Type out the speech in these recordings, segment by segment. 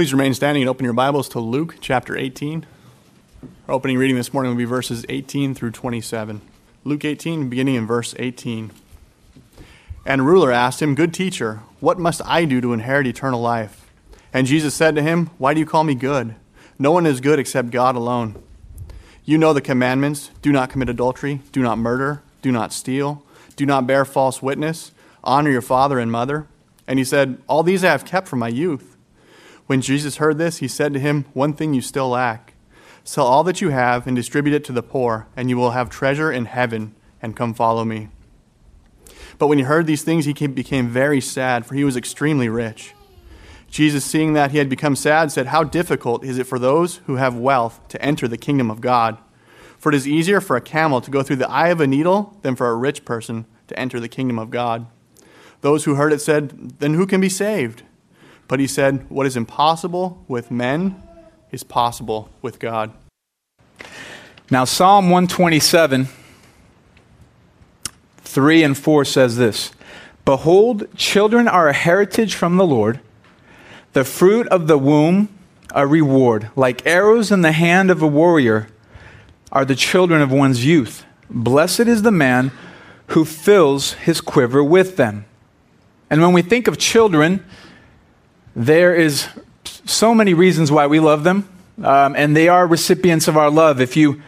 Please remain standing and open your Bibles to Luke chapter 18. Our opening reading this morning will be verses 18 through 27. Luke 18, beginning in verse 18. And a ruler asked him, "Good teacher, what must I do to inherit eternal life?" And Jesus said to him, "Why do you call me good? No one is good except God alone. You know the commandments: do not commit adultery, do not murder, do not steal, do not bear false witness, honor your father and mother." And he said, "All these I have kept from my youth." When Jesus heard this, he said to him, "One thing you still lack. Sell all that you have and distribute it to the poor, and you will have treasure in heaven, and come follow me." But when he heard these things, he became very sad, for he was extremely rich. Jesus, seeing that he had become sad, said, "How difficult is it for those who have wealth to enter the kingdom of God? For it is easier for a camel to go through the eye of a needle than for a rich person to enter the kingdom of God." Those who heard it said, "Then who can be saved?" But he said, "What is impossible with men is possible with God." Now, Psalm 127, 3 and 4 says this: "Behold, children are a heritage from the Lord. The fruit of the womb, a reward. Like arrows in the hand of a warrior are the children of one's youth. Blessed is the man who fills his quiver with them." And when we think of children, there is so many reasons why we love them, and they are recipients of our love. If you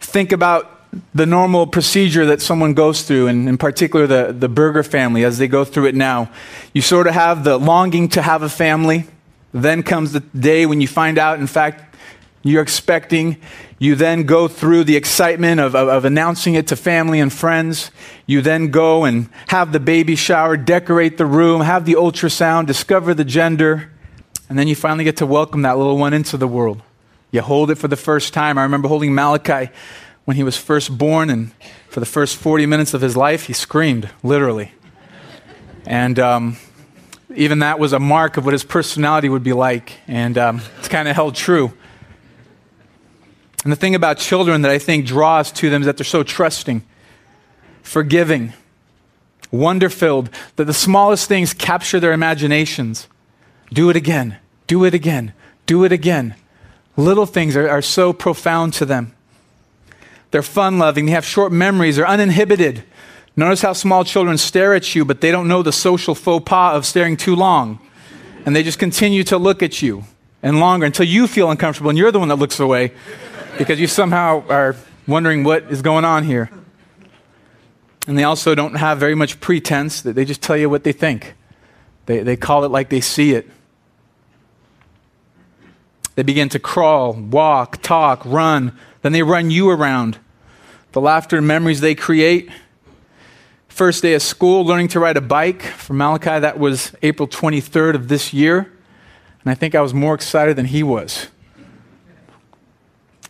think about the normal procedure that someone goes through, and in particular the Berger family as they go through it now, you sort of have the longing to have a family. Then comes the day when you find out, in fact, you're expecting. You then go through the excitement of announcing it to family and friends. You then go and have the baby shower, decorate the room, have the ultrasound, discover the gender, and then you finally get to welcome that little one into the world. You hold it for the first time. I remember holding Malachi when he was first born, and for the first 40 minutes of his life, he screamed, literally. And even that was a mark of what his personality would be like, and it's kind of held true. And the thing about children that I think draws to them is that they're so trusting, forgiving, wonder-filled, that the smallest things capture their imaginations. Do it again, do it again, do it again. Little things are so profound to them. They're fun-loving, they have short memories, they're uninhibited. Notice how small children stare at you, but they don't know the social faux pas of staring too long. And they just continue to look at you and longer until you feel uncomfortable and you're the one that looks away, because you somehow are wondering what is going on here. And they also don't have very much pretense. That they just tell you what they think. They call it like they see it. They begin to crawl, walk, talk, run. Then they run you around. The laughter and memories they create. First day of school, learning to ride a bike. For Malachi, that was April 23rd of this year. And I think I was more excited than he was.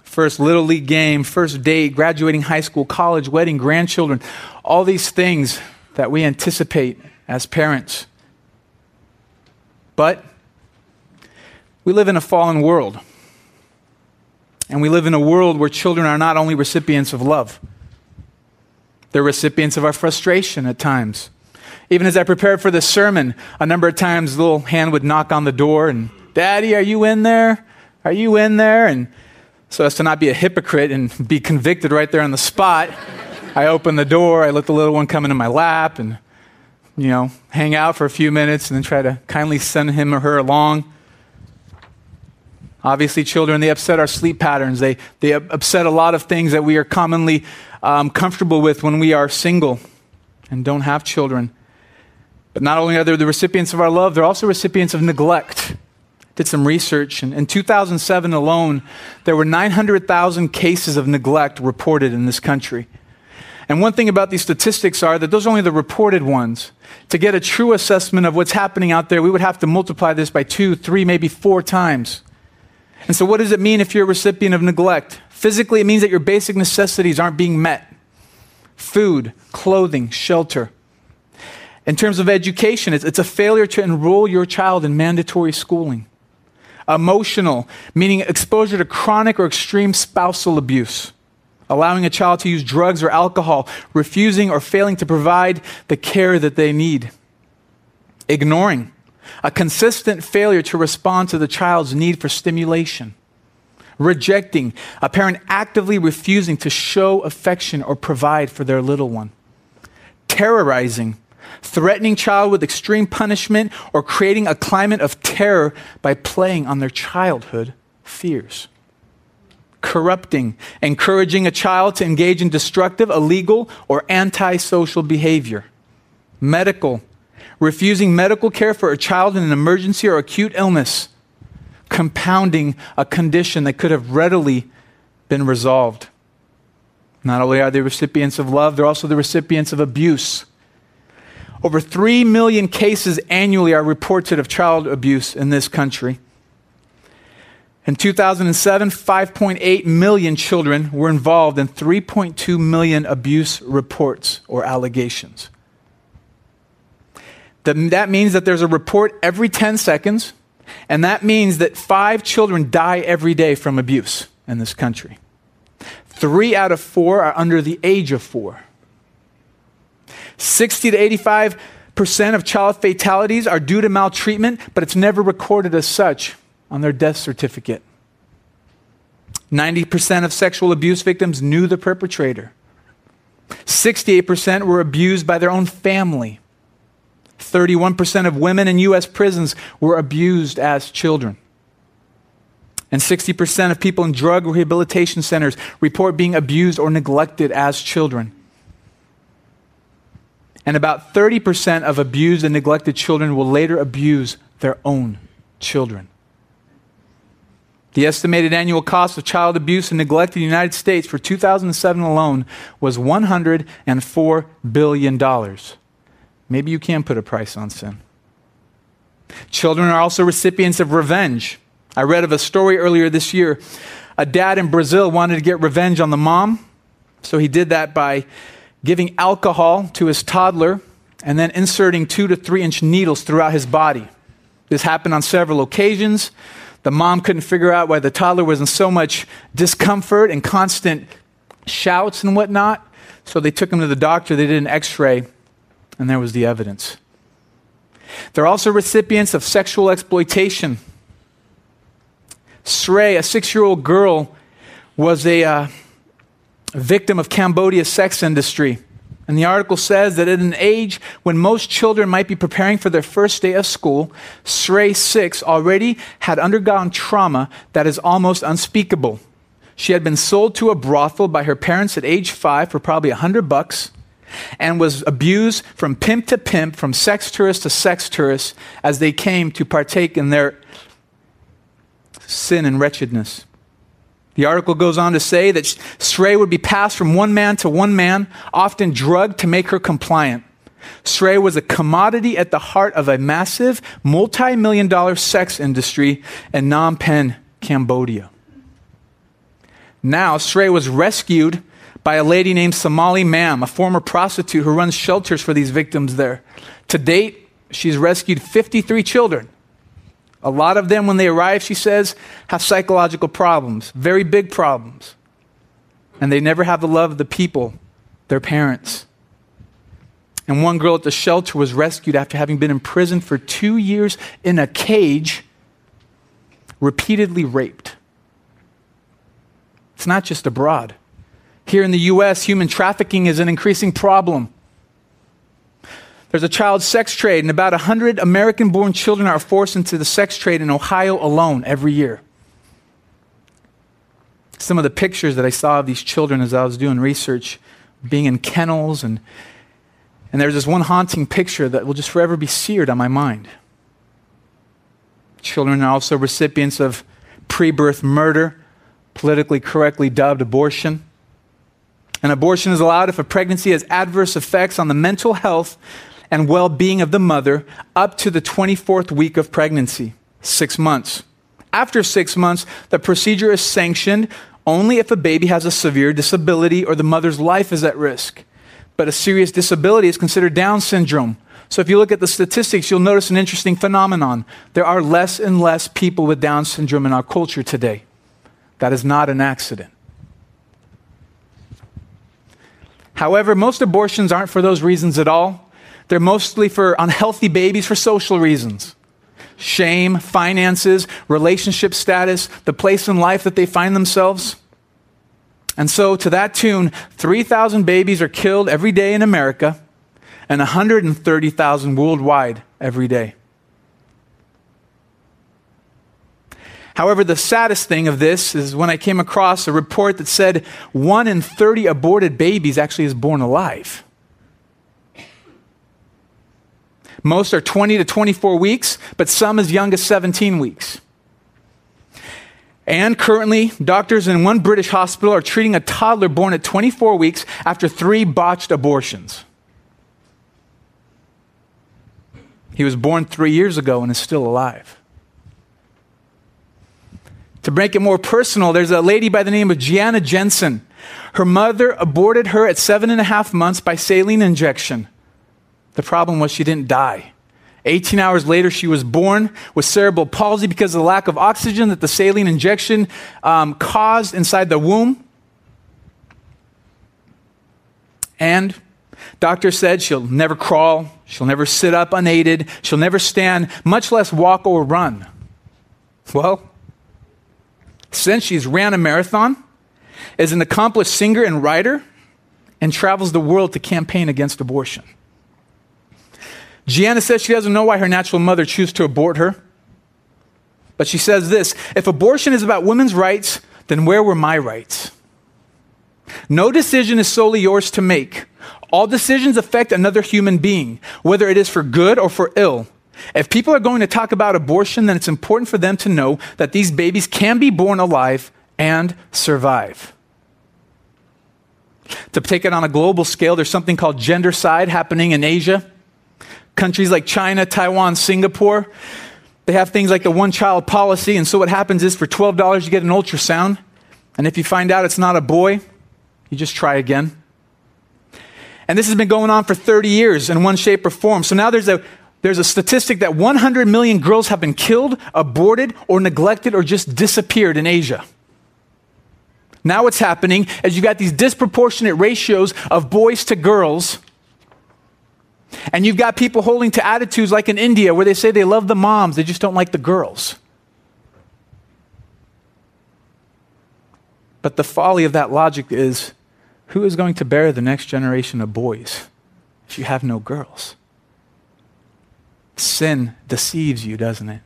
First Little League game, first date, graduating high school, college, wedding, grandchildren, all these things that we anticipate as parents. But we live in a fallen world. And we live in a world where children are not only recipients of love, they're recipients of our frustration at times. Even as I prepared for this sermon, a number of times little hand would knock on the door and, "Daddy, are you in there? Are you in there?" And so as to not be a hypocrite and be convicted right there on the spot, I open the door, I let the little one come into my lap and, you know, hang out for a few minutes and then try to kindly send him or her along. Obviously, children, they upset our sleep patterns. They upset a lot of things that we are commonly comfortable with when we are single and don't have children. But not only are they the recipients of our love, they're also recipients of neglect. Did some research, and in 2007 alone, there were 900,000 cases of neglect reported in this country. And one thing about these statistics are that those are only the reported ones. To get a true assessment of what's happening out there, we would have to multiply this by 2, 3, maybe 4 times. And so what does it mean if you're a recipient of neglect? Physically, it means that your basic necessities aren't being met. Food, clothing, shelter. In terms of education, it's a failure to enroll your child in mandatory schooling. Emotional, meaning exposure to chronic or extreme spousal abuse. Allowing a child to use drugs or alcohol, refusing or failing to provide the care that they need. Ignoring, a consistent failure to respond to the child's need for stimulation, rejecting, a parent actively refusing to show affection or provide for their little one, terrorizing, threatening child with extreme punishment, or creating a climate of terror by playing on their childhood fears, corrupting, encouraging a child to engage in destructive, illegal, or antisocial behavior, medical, refusing medical care for a child in an emergency or acute illness, compounding a condition that could have readily been resolved. Not only are they recipients of love, they're also the recipients of abuse. Over 3 million cases annually are reported of child abuse in this country. In 2007, 5.8 million children were involved in 3.2 million abuse reports or allegations. That means that there's a report every 10 seconds, and that means that 5 children die every day from abuse in this country. 3 out of 4 are under the age of 4. 60 to 85% of child fatalities are due to maltreatment, but it's never recorded as such on their death certificate. 90% of sexual abuse victims knew the perpetrator. 68% were abused by their own family. 31% of women in U.S. prisons were abused as children. And 60% of people in drug rehabilitation centers report being abused or neglected as children. And about 30% of abused and neglected children will later abuse their own children. The estimated annual cost of child abuse and neglect in the United States for 2007 alone was $104 billion. Maybe you can put a price on sin. Children are also recipients of revenge. I read of a story earlier this year. A dad in Brazil wanted to get revenge on the mom, so he did that by giving alcohol to his toddler and then inserting 2 to 3 inch needles throughout his body. This happened on several occasions. The mom couldn't figure out why the toddler was in so much discomfort and constant shouts and whatnot. So they took him to the doctor. They did an x-ray, and there was the evidence. They're also recipients of sexual exploitation. Srey, a 6-year-old girl, was a victim of Cambodia's sex industry. And the article says that at an age when most children might be preparing for their first day of school, Srey 6 already had undergone trauma that is almost unspeakable. She had been sold to a brothel by her parents at age 5 for probably $100 and was abused from pimp to pimp, from sex tourist, as they came to partake in their sin and wretchedness. The article goes on to say that Srey would be passed from one man to one man, often drugged to make her compliant. Srey was a commodity at the heart of a massive multi-million-dollar sex industry in Phnom Penh, Cambodia. Now, Srey was rescued by a lady named Somali Mam, a former prostitute who runs shelters for these victims there. To date, she's rescued 53 children. A lot of them, when they arrive, she says, have psychological problems, very big problems. And they never have the love of the people, their parents. And one girl at the shelter was rescued after having been in prison for 2 years in a cage, repeatedly raped. It's not just abroad. Here in the U.S., human trafficking is an increasing problem. There's a child sex trade, and about 100 American-born children are forced into the sex trade in Ohio alone every year. Some of the pictures that I saw of these children as I was doing research, being in kennels, and there's this one haunting picture that will just forever be seared on my mind. Children are also recipients of pre-birth murder, politically correctly dubbed abortion. And abortion is allowed if a pregnancy has adverse effects on the mental health and well-being of the mother up to the 24th week of pregnancy, 6 months. After 6 months, the procedure is sanctioned only if a baby has a severe disability or the mother's life is at risk. But a serious disability is considered Down syndrome. So if you look at the statistics, you'll notice an interesting phenomenon. There are less and less people with Down syndrome in our culture today. That is not an accident. However, most abortions aren't for those reasons at all. They're mostly for unhealthy babies for social reasons. shame, finances, relationship status, the place in life that they find themselves. And so to that tune, 3,000 babies are killed every day in America and 130,000 worldwide every day. However, the saddest thing of this is when I came across a report that said 1 in 30 aborted babies actually is born alive. Most are 20 to 24 weeks, but some as young as 17 weeks. And currently, doctors in one British hospital are treating a toddler born at 24 weeks after 3 botched abortions. He was born 3 years ago and is still alive. To make it more personal, there's a lady by the name of Gianna Jensen. Her mother aborted her at 7.5 months by saline injection. The problem was she didn't die. 18 hours later, she was born with cerebral palsy because of the lack of oxygen that the saline injection caused inside the womb. And doctor said she'll never crawl, she'll never sit up unaided, she'll never stand, much less walk or run. Well, since she's ran a marathon, is an accomplished singer and writer, and travels the world to campaign against abortion. Gianna says she doesn't know why her natural mother chose to abort her, but she says this: if abortion is about women's rights, then where were my rights? No decision is solely yours to make. All decisions affect another human being, whether it is for good or for ill. If people are going to talk about abortion, then it's important for them to know that these babies can be born alive and survive. To take it on a global scale, there's something called gendercide happening in Asia. Countries like China, Taiwan, Singapore, they have things like the one-child policy, and so what happens is for $12 you get an ultrasound, and if you find out it's not a boy, you just try again. And this has been going on for 30 years in one shape or form. So now there's a statistic that 100 million girls have been killed, aborted, or neglected, or just disappeared in Asia. Now what's happening is you've got these disproportionate ratios of boys to girls, and you've got people holding to attitudes like in India where they say they love the moms, they just don't like the girls. But the folly of that logic is, who is going to bear the next generation of boys if you have no girls? Sin deceives you, doesn't it?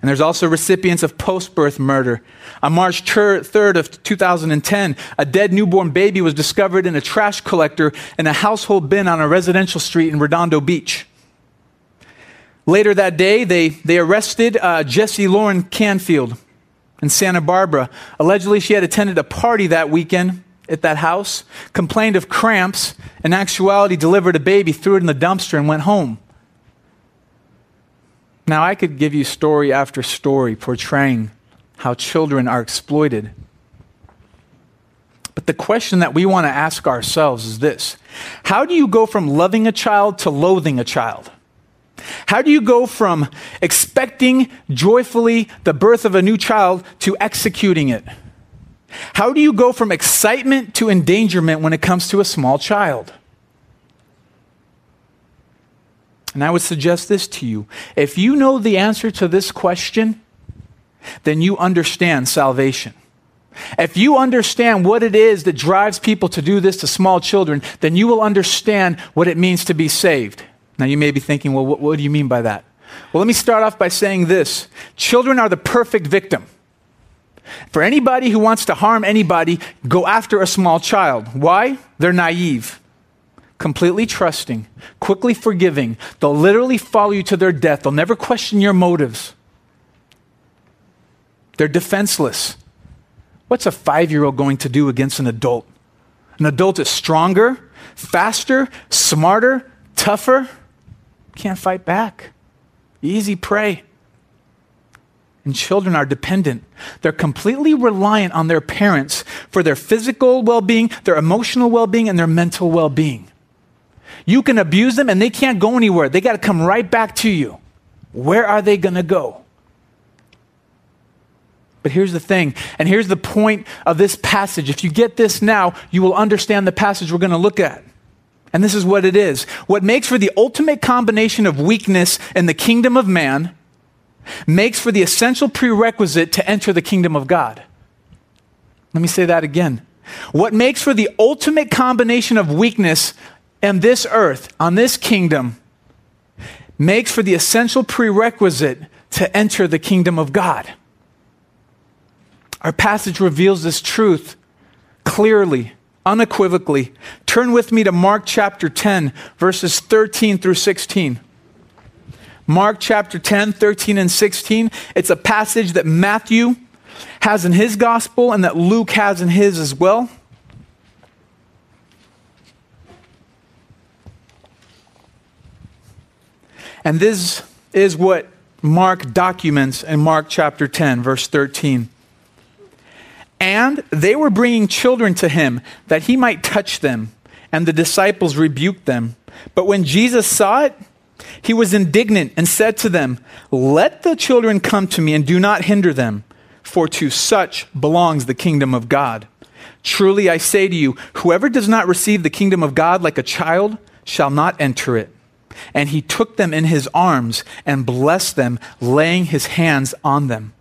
And there's also recipients of post-birth murder. On March 3rd of 2010, a dead newborn baby was discovered in a trash collector in a household bin on a residential street in Redondo Beach. Later that day, they arrested Jesse Lauren Canfield in Santa Barbara. Allegedly, she had attended a party that weekend at that house, complained of cramps, in actuality delivered a baby, threw it in the dumpster, and went home. Now, I could give you story after story portraying how children are exploited. But the question that we want to ask ourselves is this: how do you go from loving a child to loathing a child? How do you go from expecting joyfully the birth of a new child to executing it? How do you go from excitement to endangerment when it comes to a small child? And I would suggest this to you. If you know the answer to this question, then you understand salvation. If you understand what it is that drives people to do this to small children, then you will understand what it means to be saved. Now you may be thinking, well, what do you mean by that? Well, let me start off by saying this. Children are the perfect victim. For anybody who wants to harm anybody, go after a small child. Why? They're naive, completely trusting, quickly forgiving. They'll literally follow you to their death. They'll never question your motives. They're defenseless. What's a 5-year-old going to do against an adult? An adult is stronger, faster, smarter, tougher. Can't fight back. Easy prey. And children are dependent. They're completely reliant on their parents for their physical well-being, their emotional well-being, and their mental well-being. You can abuse them and they can't go anywhere. They got to come right back to you. Where are they going to go? But here's the thing, and here's the point of this passage. If you get this now, you will understand the passage we're going to look at. And this is what it is. What makes for the ultimate combination of weakness in the kingdom of man makes for the essential prerequisite to enter the kingdom of God. Let me say that again. What makes for the ultimate combination of weakness and this earth, on this kingdom, makes for the essential prerequisite to enter the kingdom of God. Our passage reveals this truth clearly, unequivocally. Turn with me to Mark chapter 10, verses 13 through 16. Mark chapter 10, 13 and 16. It's a passage that Matthew has in his gospel and that Luke has in his as well. And this is what Mark documents in Mark chapter 10, verse 13. And they were bringing children to him that he might touch them, and the disciples rebuked them. But when Jesus saw it, he was indignant and said to them, "Let the children come to me and do not hinder them, for to such belongs the kingdom of God. Truly I say to you, whoever does not receive the kingdom of God like a child shall not enter it." And he took them in his arms and blessed them, laying his hands on them.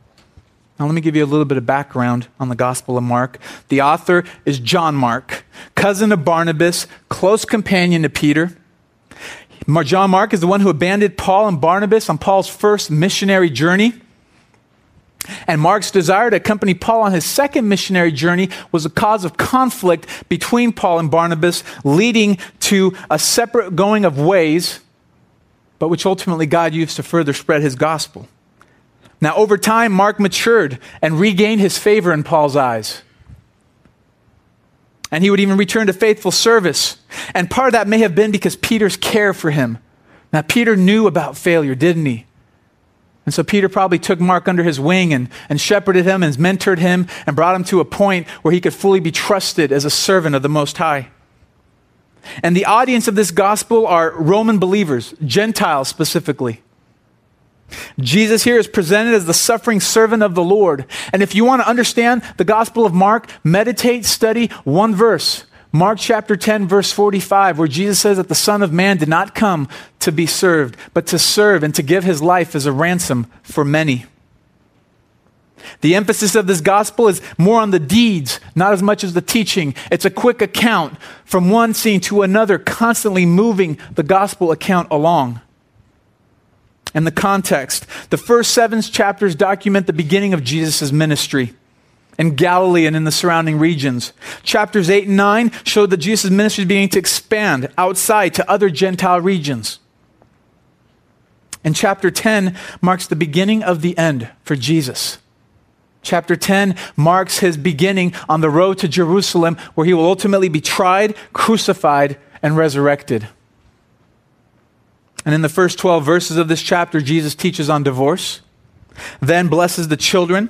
Now, let me give you a little bit of background on the Gospel of Mark. The author is John Mark, cousin of Barnabas, close companion to Peter. John Mark is the one who abandoned Paul and Barnabas on Paul's first missionary journey. And Mark's desire to accompany Paul on his second missionary journey was a cause of conflict between Paul and Barnabas, leading to a separate going of ways, but which ultimately God used to further spread his gospel. Now, over time, Mark matured and regained his favor in Paul's eyes. And he would even return to faithful service. And part of that may have been because Peter's care for him. Now, Peter knew about failure, didn't he? And so Peter probably took Mark under his wing and shepherded him and mentored him and brought him to a point where he could fully be trusted as a servant of the Most High. And the audience of this gospel are Roman believers, Gentiles specifically. Jesus here is presented as the suffering servant of the Lord. And if you want to understand the Gospel of Mark, meditate, study one verse, Mark chapter 10, verse 45, where Jesus says that the Son of Man did not come to be served, but to serve and to give his life as a ransom for many. The emphasis of this gospel is more on the deeds, not as much as the teaching. It's a quick account from one scene to another, constantly moving the gospel account along. And the context. The first 7 chapters document the beginning of Jesus' ministry in Galilee and in the surrounding regions. Chapters 8 and 9 show that Jesus' ministry is beginning to expand outside to other Gentile regions. And chapter 10 marks the beginning of the end for Jesus. Chapter 10 marks his beginning on the road to Jerusalem, where he will ultimately be tried, crucified, and resurrected. And in the first 12 verses of this chapter, Jesus teaches on divorce, then blesses the children,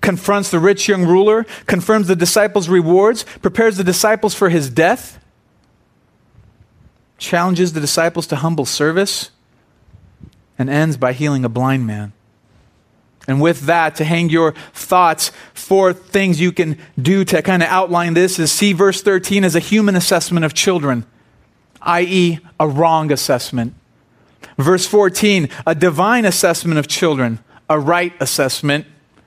confronts the rich young ruler, confirms the disciples' rewards, prepares the disciples for his death, challenges the disciples to humble service, and ends by healing a blind man. And with that, to hang your thoughts, 4 things you can do to kind of outline this is see verse 13 as a human assessment of children, i.e., a wrong assessment. Verse 14, a divine assessment of children, a right assessment.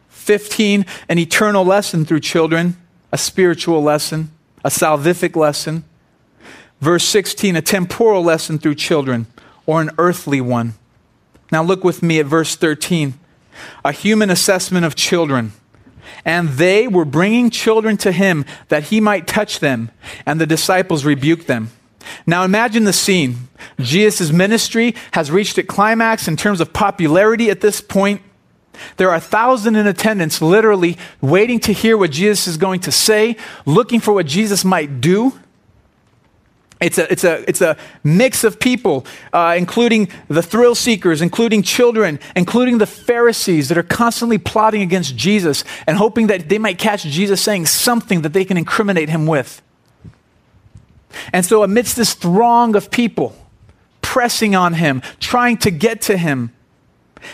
15, an eternal lesson through children, a spiritual lesson, a salvific lesson. Verse 16, a temporal lesson through children, or an earthly one. Now look with me at verse 13, a human assessment of children. And they were bringing children to him that he might touch them, and the disciples rebuked them. Now imagine the scene. Jesus' ministry has reached a climax in terms of popularity at this point. There are 1,000 in attendance, literally waiting to hear what Jesus is going to say, looking for what Jesus might do. It's a mix of people, including the thrill seekers, including children, including the Pharisees that are constantly plotting against Jesus and hoping that they might catch Jesus saying something that they can incriminate him with. And so amidst this throng of people pressing on him, trying to get to him,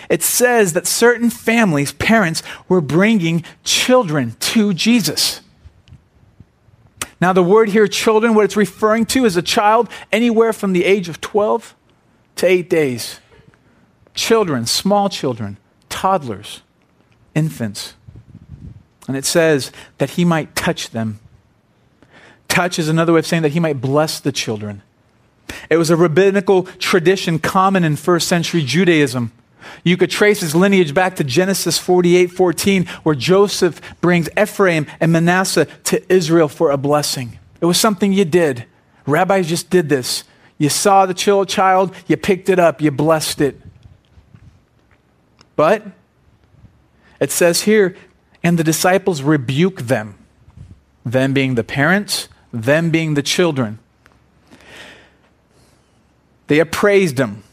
it says that certain families, parents, were bringing children to Jesus. Now, the word here, children, what it's referring to is a child anywhere from the age of 12 to 8 days. Children, small children, toddlers, infants. And it says that he might touch them. Touch is another way of saying that he might bless the children. It was a rabbinical tradition common in first century Judaism. You could trace his lineage back to Genesis 48:14, where Joseph brings Ephraim and Manasseh to Israel for a blessing. It was something you did. Rabbis just did this. You saw the child, you picked it up, you blessed it. But it says here, and the disciples rebuke them. Them being the parents, them being the children. They appraised them.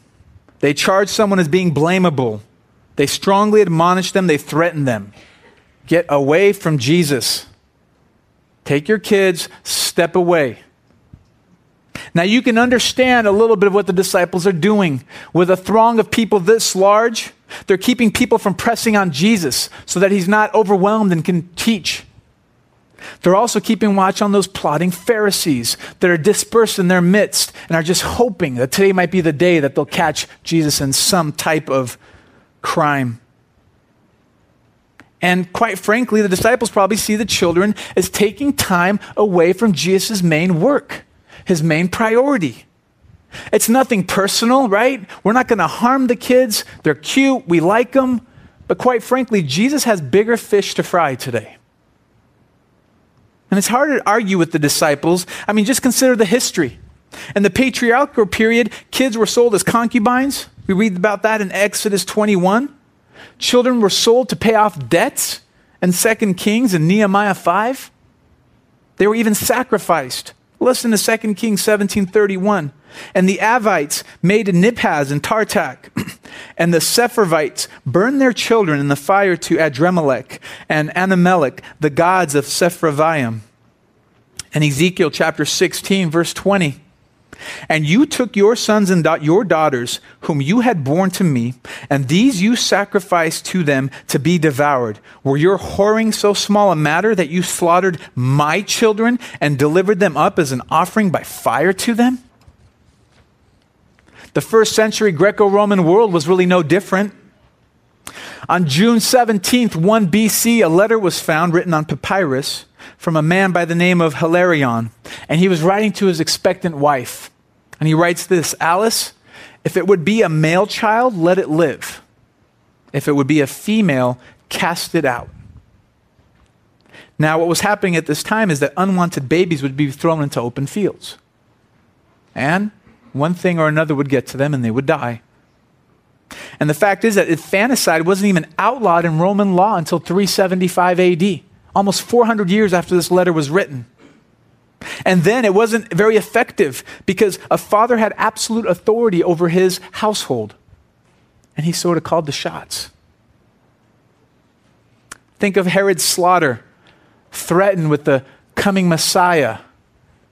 They charged someone as being blamable. They strongly admonished them. They threatened them. Get away from Jesus. Take your kids, step away. Now you can understand a little bit of what the disciples are doing. With a throng of people this large, they're keeping people from pressing on Jesus so that he's not overwhelmed and can teach. They're also keeping watch on those plotting Pharisees that are dispersed in their midst and are just hoping that today might be the day that they'll catch Jesus in some type of crime. And quite frankly, the disciples probably see the children as taking time away from Jesus' main work, his main priority. It's nothing personal, right? We're not going to harm the kids. They're cute. We like them. But quite frankly, Jesus has bigger fish to fry today. And it's hard to argue with the disciples. I mean, just consider the history. In the patriarchal period, kids were sold as concubines. We read about that in Exodus 21. Children were sold to pay off debts in 2 Kings and Nehemiah 5. They were even sacrificed. Listen to 2 Kings 17:31. And the Avites made Nipaz and Tartak, and the Sepharvites burned their children in the fire to Adrammelech and Anamelech, the gods of Sepharvaim. And Ezekiel chapter 16, verse 20. And you took your sons and your daughters, whom you had born to me, and these you sacrificed to them to be devoured. Were your whoring so small a matter that you slaughtered my children and delivered them up as an offering by fire to them? The first century Greco-Roman world was really no different. On June 17th, 1 BC, a letter was found written on papyrus from a man by the name of Hilarion, and he was writing to his expectant wife. And he writes this, Alice, if it would be a male child, let it live. If it would be a female, cast it out. Now, what was happening at this time is that unwanted babies would be thrown into open fields. And one thing or another would get to them and they would die. And the fact is that infanticide wasn't even outlawed in Roman law until 375 AD, almost 400 years after this letter was written. And then it wasn't very effective because a father had absolute authority over his household. And he sort of called the shots. Think of Herod's slaughter, threatened with the coming Messiah.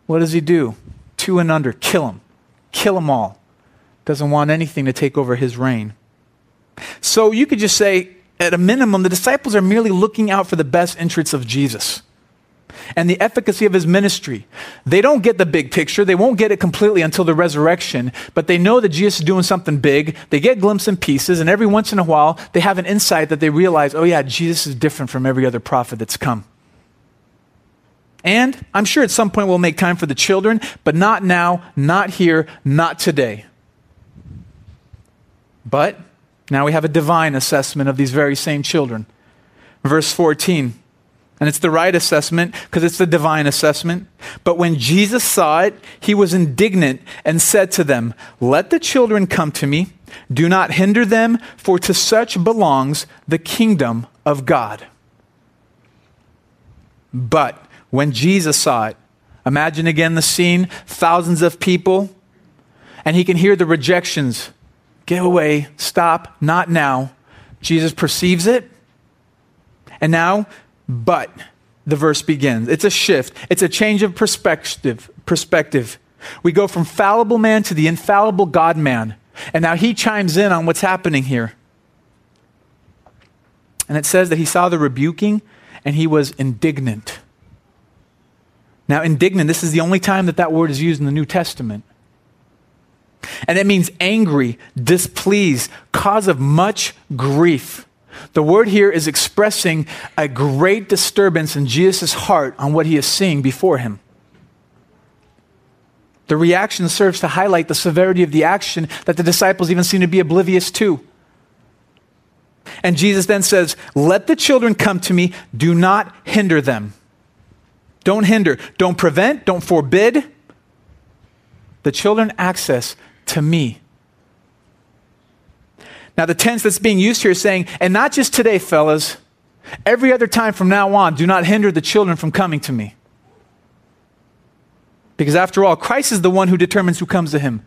What does he do? 2 and under, kill him. Kill them all. Doesn't want anything to take over his reign. So you could just say, at a minimum, the disciples are merely looking out for the best interests of Jesus and the efficacy of his ministry. They don't get the big picture. They won't get it completely until the resurrection, but they know that Jesus is doing something big. They get glimpses and pieces, and every once in a while, they have an insight that they realize, oh yeah, Jesus is different from every other prophet that's come. And I'm sure at some point we'll make time for the children, but not now, not here, not today. But now we have a divine assessment of these very same children. Verse 14, and it's the right assessment because it's the divine assessment. But when Jesus saw it, he was indignant and said to them, let the children come to me. Do not hinder them, for to such belongs the kingdom of God. But when Jesus saw it, imagine again the scene, thousands of people, and he can hear the rejections. Get away, stop, not now. Jesus perceives it. And now, but the verse begins. It's a shift. It's a change of perspective. We go from fallible man to the infallible God man. And now he chimes in on what's happening here. And it says that he saw the rebuking and he was indignant. Now, indignant, this is the only time that that word is used in the New Testament. And it means angry, displeased, cause of much grief. The word here is expressing a great disturbance in Jesus' heart on what he is seeing before him. The reaction serves to highlight the severity of the action that the disciples even seem to be oblivious to. And Jesus then says, "Let the children come to me. Do not hinder them." Don't hinder. Don't prevent. Don't forbid. The children access to me. Now, the tense that's being used here is saying, and not just today, fellas, every other time from now on, do not hinder the children from coming to me. Because after all, Christ is the one who determines who comes to him,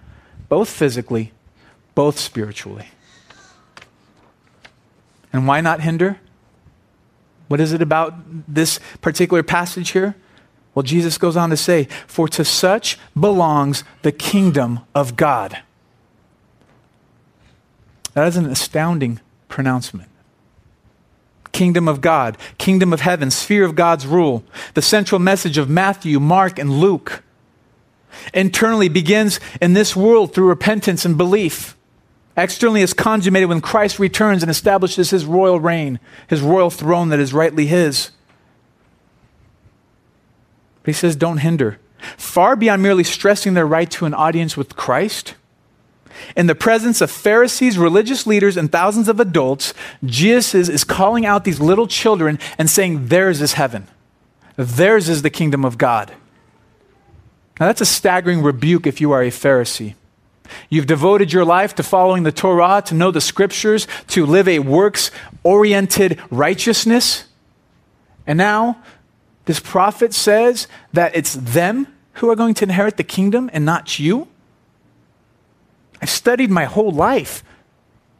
both physically, both spiritually. And why not hinder? What is it about this particular passage here? Well, Jesus goes on to say, "For to such belongs the kingdom of God." That is an astounding pronouncement. Kingdom of God, kingdom of heaven, sphere of God's rule. The central message of Matthew, Mark, and Luke internally begins in this world through repentance and belief. Externally is consummated when Christ returns and establishes his royal reign, his royal throne that is rightly his. But he says, don't hinder. Far beyond merely stressing their right to an audience with Christ, in the presence of Pharisees, religious leaders, and thousands of adults, Jesus is calling out these little children and saying, theirs is heaven. Theirs is the kingdom of God. Now that's a staggering rebuke if you are a Pharisee. You've devoted your life to following the Torah, to know the scriptures, to live a works-oriented righteousness. And now this prophet says that it's them who are going to inherit the kingdom and not you. I've studied my whole life.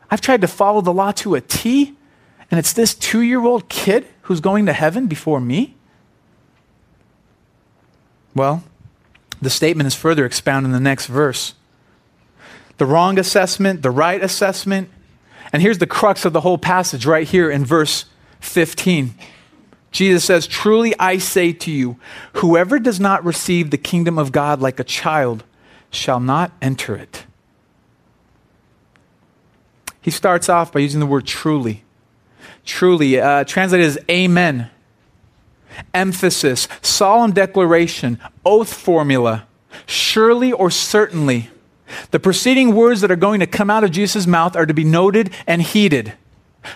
I've tried to follow the law to a T, and it's this 2-year-old kid who's going to heaven before me? Well, the statement is further expounded in the next verse. The wrong assessment, the right assessment, and here's the crux of the whole passage right here in verse 15. Jesus says, "Truly I say to you, whoever does not receive the kingdom of God like a child shall not enter it." He starts off by using the word truly. Truly, translated as amen. Emphasis, solemn declaration, oath formula, surely or certainly. The preceding words that are going to come out of Jesus' mouth are to be noted and heeded.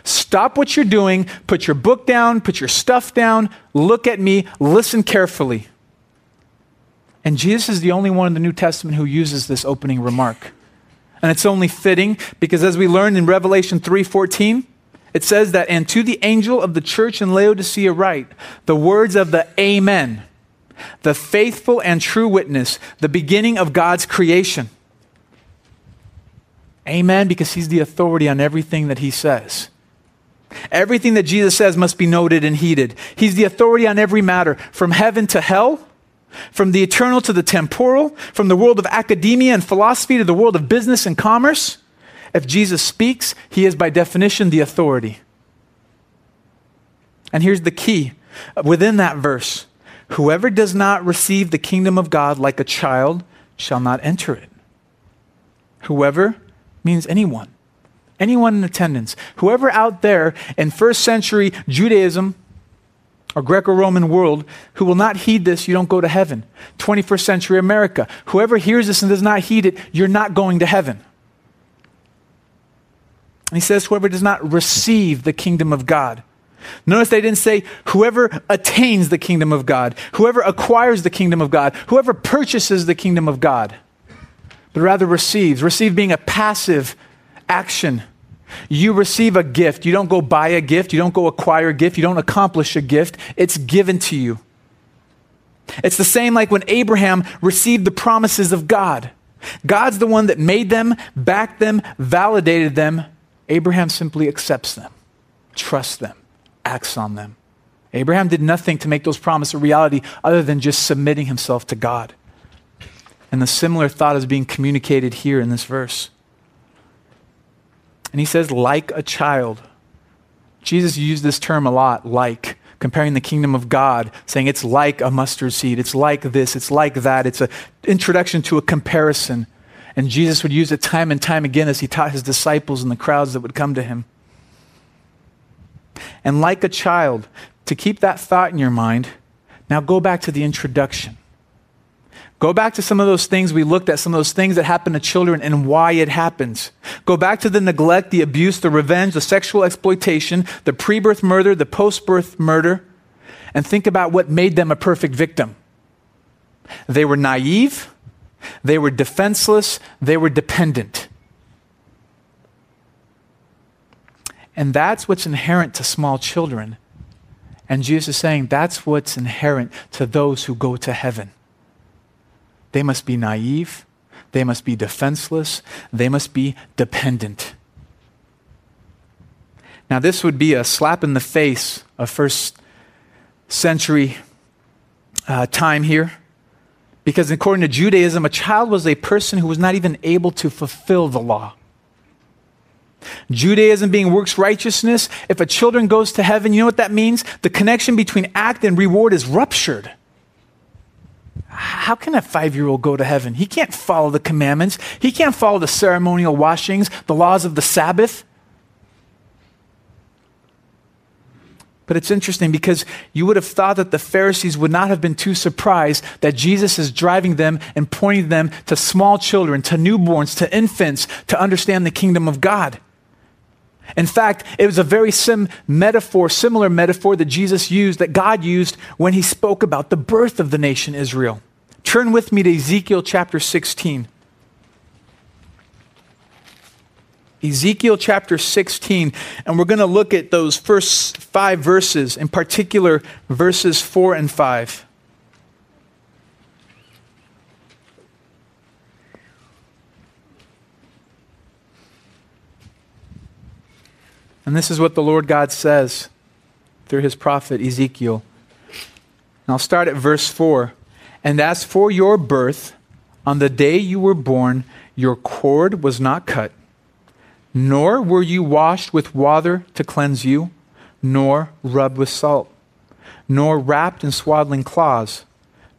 Stop what you're doing, put your book down, put your stuff down, look at me, listen carefully. And Jesus is the only one in the New Testament who uses this opening remark. And it's only fitting because as we learned in Revelation 3:14, it says that, "And to the angel of the church in Laodicea write, the words of the Amen, the faithful and true witness, the beginning of God's creation." Amen, because he's the authority on everything that he says. Everything that Jesus says must be noted and heeded. He's the authority on every matter, from heaven to hell, from the eternal to the temporal, from the world of academia and philosophy to the world of business and commerce. If Jesus speaks, he is by definition the authority. And here's the key within that verse. Whoever does not receive the kingdom of God like a child shall not enter it. Whoever means anyone. Anyone in attendance. Whoever out there in first century Judaism or Greco-Roman world, who will not heed this, you don't go to heaven. 21st century America, whoever hears this and does not heed it, you're not going to heaven. And he says, whoever does not receive the kingdom of God. Notice they didn't say, whoever attains the kingdom of God, whoever acquires the kingdom of God, whoever purchases the kingdom of God, but rather receives. Receive being a passive action. You receive a gift. You don't go buy a gift. You don't go acquire a gift. You don't accomplish a gift. It's given to you. It's the same like when Abraham received the promises of God. God's the one that made them, backed them, validated them. Abraham simply accepts them, trusts them, acts on them. Abraham did nothing to make those promises a reality other than just submitting himself to God. And the similar thought is being communicated here in this verse. And he says, like a child. Jesus used this term a lot, like, comparing the kingdom of God, saying it's like a mustard seed, it's like this, it's like that. It's an introduction to a comparison. And Jesus would use it time and time again as he taught his disciples and the crowds that would come to him. And like a child, to keep that thought in your mind, now go back to the introduction. Go back to some of those things we looked at, some of those things that happen to children and why it happens. Go back to the neglect, the abuse, the revenge, the sexual exploitation, the pre-birth murder, the post-birth murder, and think about what made them a perfect victim. They were naive, they were defenseless, they were dependent. And that's what's inherent to small children. And Jesus is saying that's what's inherent to those who go to heaven. They must be naive, they must be defenseless, they must be dependent. Now, this would be a slap in the face of first century time here, because according to Judaism, a child was a person who was not even able to fulfill the law. Judaism being works righteousness, if a children goes to heaven, you know what that means? The connection between act and reward is ruptured. How can a 5-year-old go to heaven? He can't follow the commandments. He can't follow the ceremonial washings, the laws of the Sabbath. But it's interesting because you would have thought that the Pharisees would not have been too surprised that Jesus is driving them and pointing them to small children, to newborns, to infants, to understand the kingdom of God. In fact, it was a very similar metaphor that Jesus used, that God used when he spoke about the birth of the nation Israel. Turn with me to Ezekiel chapter 16. Ezekiel chapter 16, and we're going to look at those first 5 verses, in particular verses 4 and 5. And this is what the Lord God says through his prophet Ezekiel. And I'll start at verse 4. And as for your birth, on the day you were born, your cord was not cut, nor were you washed with water to cleanse you, nor rubbed with salt, nor wrapped in swaddling cloths.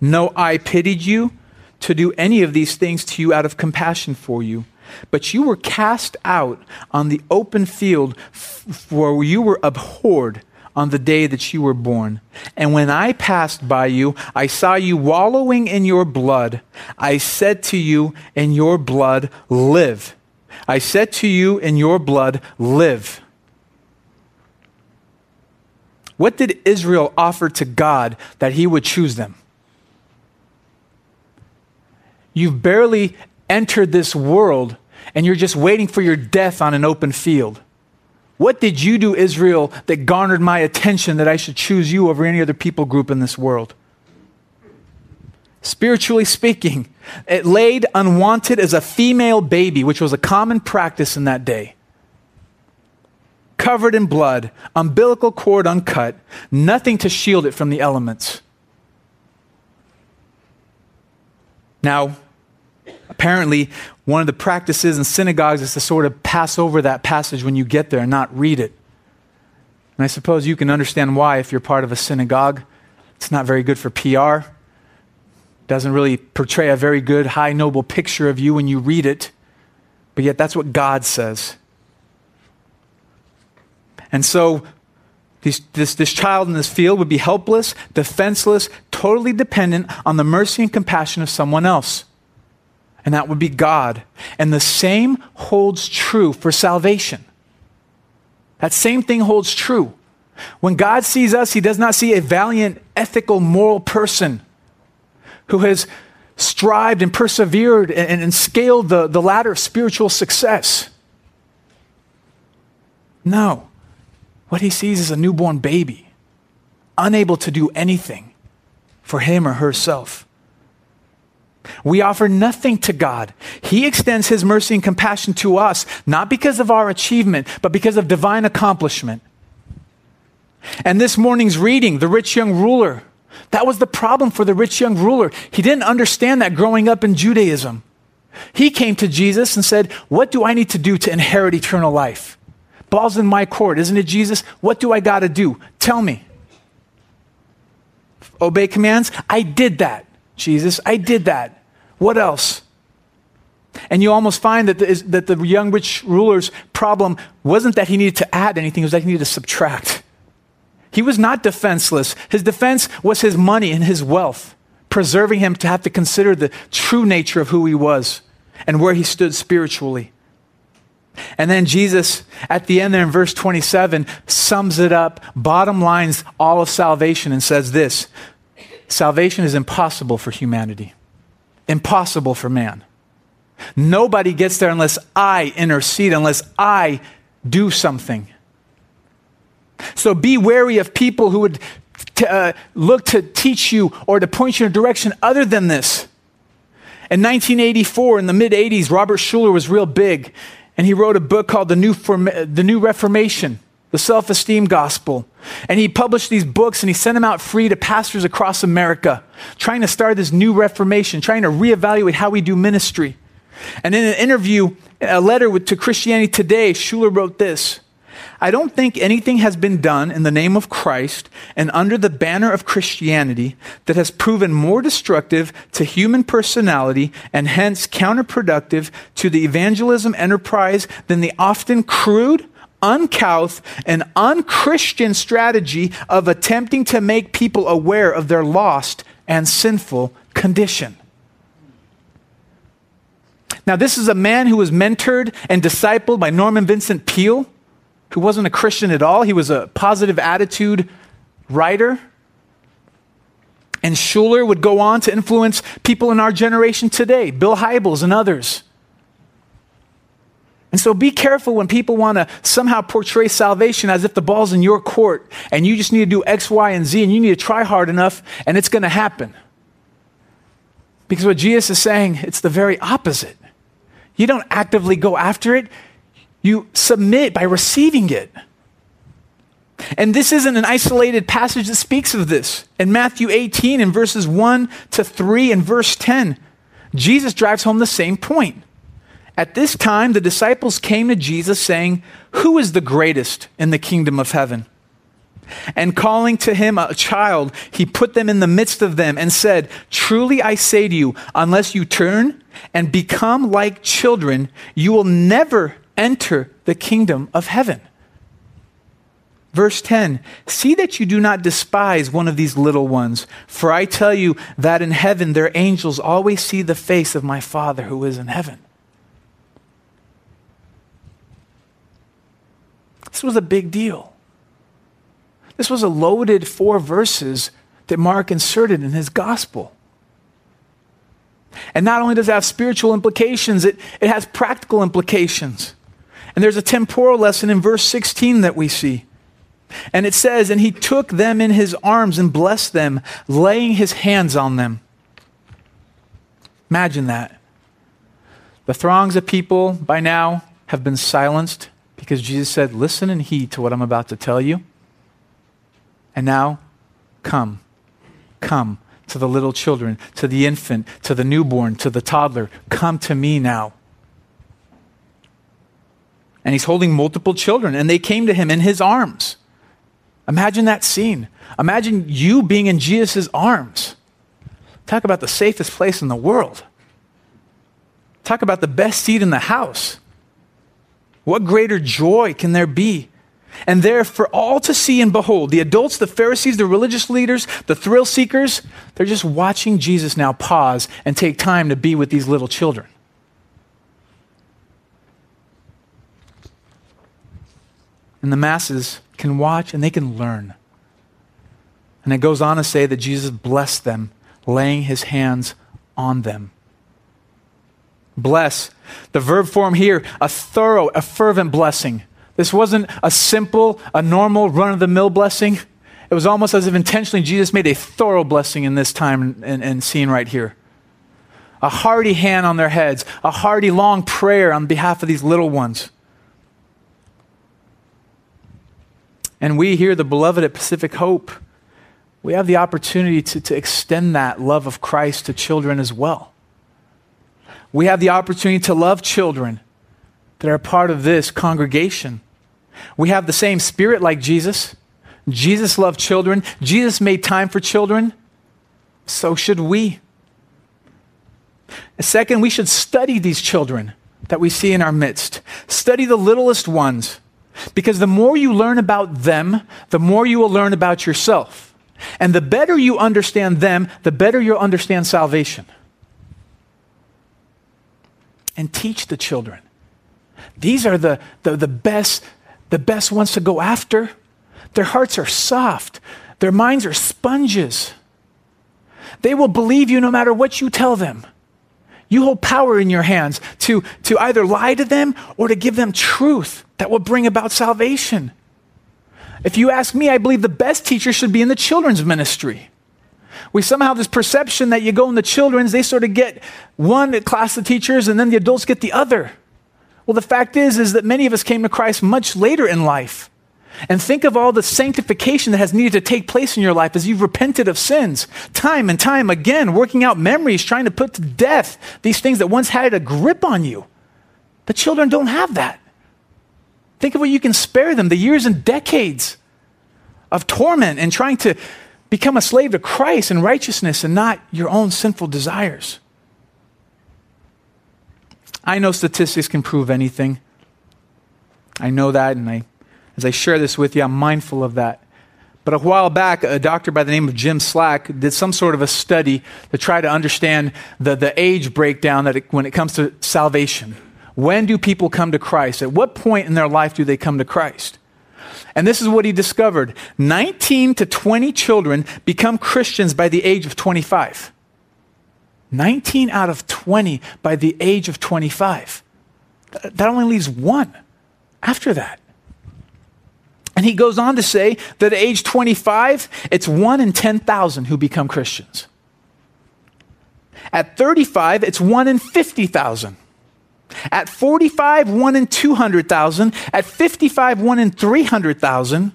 No eye pitied you to do any of these things to you out of compassion for you. But you were cast out on the open field, for you were abhorred on the day that you were born. And when I passed by you, I saw you wallowing in your blood. I said to you, in your blood, live. I said to you, in your blood, live. What did Israel offer to God that he would choose them? You've barely entered this world and you're just waiting for your death on an open field. What did you do, Israel, that garnered my attention that I should choose you over any other people group in this world? Spiritually speaking, it laid unwanted as a female baby, which was a common practice in that day. Covered in blood, umbilical cord uncut, nothing to shield it from the elements. Now, apparently, one of the practices in synagogues is to sort of pass over that passage when you get there and not read it. And I suppose you can understand why if you're part of a synagogue. It's not very good for PR. Doesn't really portray a very good, high, noble picture of you when you read it, but yet that's what God says. And so this child in this field would be helpless, defenseless, totally dependent on the mercy and compassion of someone else. And that would be God. And the same holds true for salvation. That same thing holds true. When God sees us, he does not see a valiant, ethical, moral person who has strived and persevered and scaled the ladder of spiritual success. No. What he sees is a newborn baby, unable to do anything for him or herself. We offer nothing to God. He extends his mercy and compassion to us, not because of our achievement, but because of divine accomplishment. And this morning's reading, the rich young ruler, that was the problem for the rich young ruler. He didn't understand that growing up in Judaism. He came to Jesus and said, what do I need to do to inherit eternal life? Ball's in my court, isn't it, Jesus? What do I got to do? Tell me. Obey commands? I did that, Jesus. I did that. What else? And you almost find that the young rich ruler's problem wasn't that he needed to add anything, it was that he needed to subtract. He was not defenseless. His defense was his money and his wealth, preserving him to have to consider the true nature of who he was and where he stood spiritually. And then Jesus, at the end there in verse 27, sums it up, bottom lines all of salvation, and says this: salvation is impossible for humanity, impossible for man. Nobody gets there unless I intercede, unless I do something. So be wary of people who would look to teach you or to point you in a direction other than this. In 1984, in the mid-80s, Robert Schuller was real big, and he wrote a book called The New Reformation, The Self-Esteem Gospel. And he published these books, and he sent them out free to pastors across America, trying to start this new reformation, trying to reevaluate how we do ministry. And in an interview, a letter to Christianity Today, Schuller wrote this: I don't think anything has been done in the name of Christ and under the banner of Christianity that has proven more destructive to human personality and hence counterproductive to the evangelism enterprise than the often crude, uncouth, and unchristian strategy of attempting to make people aware of their lost and sinful condition. Now, this is a man who was mentored and discipled by Norman Vincent Peale, who wasn't a Christian at all. He was a positive attitude writer. And Schuller would go on to influence people in our generation today, Bill Hybels and others. And so be careful when people want to somehow portray salvation as if the ball's in your court and you just need to do X, Y, and Z, and you need to try hard enough and it's going to happen. Because what Jesus is saying, it's the very opposite. You don't actively go after it. You submit by receiving it. And this isn't an isolated passage that speaks of this. In Matthew 18, in verses 1 to 3 and verse 10, Jesus drives home the same point. At this time, the disciples came to Jesus saying, "Who is the greatest in the kingdom of heaven?" And calling to him a child, he put them in the midst of them and said, "Truly I say to you, unless you turn and become like children, you will never enter the kingdom of heaven." Verse 10, "See that you do not despise one of these little ones, for I tell you that in heaven their angels always see the face of my Father who is in heaven." This was a big deal. This was a loaded 4 verses that Mark inserted in his gospel. And not only does it have spiritual implications, it has practical implications. And there's a temporal lesson in verse 16 that we see. And it says, "And he took them in his arms and blessed them, laying his hands on them." Imagine that. The throngs of people by now have been silenced because Jesus said, "Listen and heed to what I'm about to tell you. And now, come to the little children, to the infant, to the newborn, to the toddler. Come to me now." And he's holding multiple children, and they came to him in his arms. Imagine that scene. Imagine you being in Jesus' arms. Talk about the safest place in the world. Talk about the best seat in the house. What greater joy can there be? And there for all to see and behold, the adults, the Pharisees, the religious leaders, the thrill seekers, they're just watching Jesus now pause and take time to be with these little children. And the masses can watch and they can learn. And it goes on to say that Jesus blessed them, laying his hands on them. Bless. The verb form here, a thorough, a fervent blessing. This wasn't a simple, a normal, run-of-the-mill blessing. It was almost as if intentionally Jesus made a thorough blessing in this time and scene right here. A hearty hand on their heads, a hearty, long prayer on behalf of these little ones. And we here, the beloved at Pacific Hope, we have the opportunity to extend that love of Christ to children as well. We have the opportunity to love children that are part of this congregation. We have the same spirit like Jesus. Jesus loved children. Jesus made time for children. So should we. Second, we should study these children that we see in our midst. Study the littlest ones. Because the more you learn about them, the more you will learn about yourself. And the better you understand them, the better you'll understand salvation. And teach the children. These are the best ones to go after. Their hearts are soft. Their minds are sponges. They will believe you no matter what you tell them. You hold power in your hands to either lie to them or to give them truth that will bring about salvation. If you ask me, I believe the best teacher should be in the children's ministry. We somehow have this perception that you go in the children's, they sort of get one class of teachers and then the adults get the other. Well, the fact is that many of us came to Christ much later in life. And think of all the sanctification that has needed to take place in your life as you've repented of sins, time and time again, working out memories, trying to put to death these things that once had a grip on you. The children don't have that. Think of what you can spare them, the years and decades of torment and trying to become a slave to Christ and righteousness and not your own sinful desires. I know statistics can prove anything. I know that, and as I share this with you, I'm mindful of that. But a while back, a doctor by the name of Jim Slack did some sort of a study to try to understand the age breakdown when it comes to salvation. When do people come to Christ? At what point in their life do they come to Christ? And this is what he discovered. 19 to 20 children become Christians by the age of 25. 19 out of 20 by the age of 25. That only leaves one after that. And he goes on to say that at age 25, it's 1 in 10,000 who become Christians. At 35, it's 1 in 50,000. At 45, 1 in 200,000. At 55, 1 in 300,000.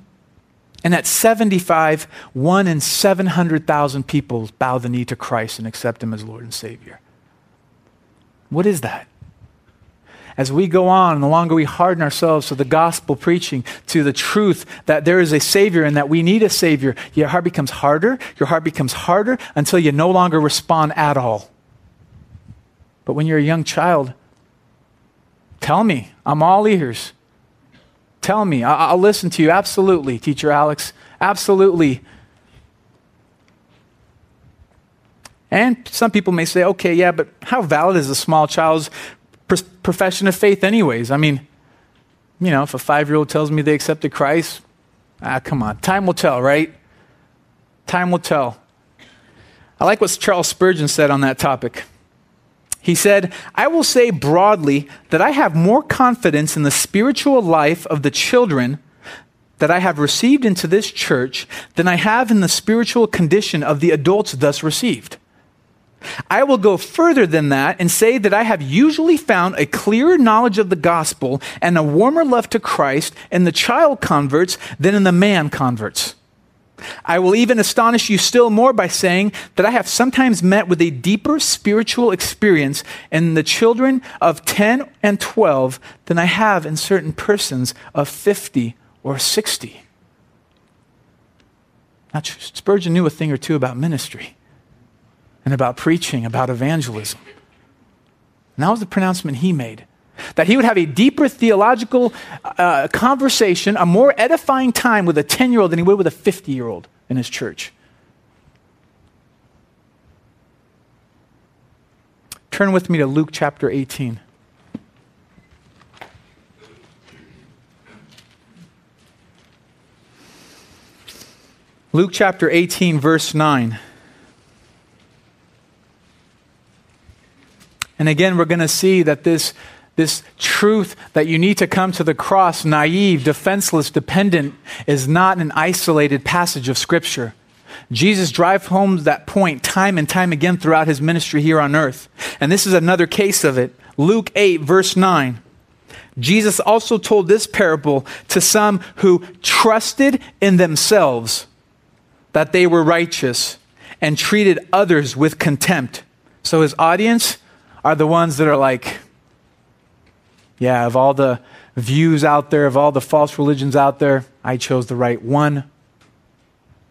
And at 75, 1 in 700,000 people bow the knee to Christ and accept him as Lord and Savior. What is that? As we go on, the longer we harden ourselves to the gospel preaching, to the truth that there is a Savior and that we need a Savior, your heart becomes harder, until you no longer respond at all. But when you're a young child, tell me, I'm all ears. Tell me, I'll listen to you, absolutely, Teacher Alex, absolutely. And some people may say, okay, yeah, but how valid is a small child's profession of faith anyways? I mean, you know, if a 5-year-old tells me they accepted Christ, come on. Time will tell, right? Time will tell. I like what Charles Spurgeon said on that topic. He said, I will say broadly that I have more confidence in the spiritual life of the children that I have received into this church than I have in the spiritual condition of the adults thus received. I will go further than that and say that I have usually found a clearer knowledge of the gospel and a warmer love to Christ in the child converts than in the man converts. I will even astonish you still more by saying that I have sometimes met with a deeper spiritual experience in the children of 10 and 12 than I have in certain persons of 50 or 60. Now, Spurgeon knew a thing or two about ministry. And about preaching, about evangelism. And that was the pronouncement he made. That he would have a deeper theological conversation, a more edifying time with a 10-year-old than he would with a 50-year-old in his church. Turn with me to Luke chapter 18. Luke chapter 18, verse 9. And again, we're going to see that this truth that you need to come to the cross, naive, defenseless, dependent, is not an isolated passage of Scripture. Jesus drives home that point time and time again throughout his ministry here on earth. And this is another case of it. Luke 8, verse 9. Jesus also told this parable to some who trusted in themselves that they were righteous and treated others with contempt. So his audience are the ones that are like, yeah, of all the views out there, of all the false religions out there, I chose the right one.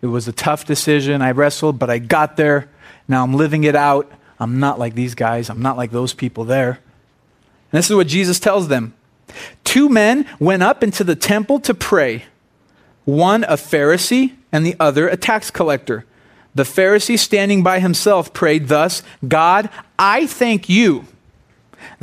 It was a tough decision. I wrestled, but I got there. Now I'm living it out. I'm not like these guys. I'm not like those people there. And this is what Jesus tells them. Two men went up into the temple to pray, one a Pharisee and the other a tax collector. The Pharisee, standing by himself, prayed thus, God, I thank you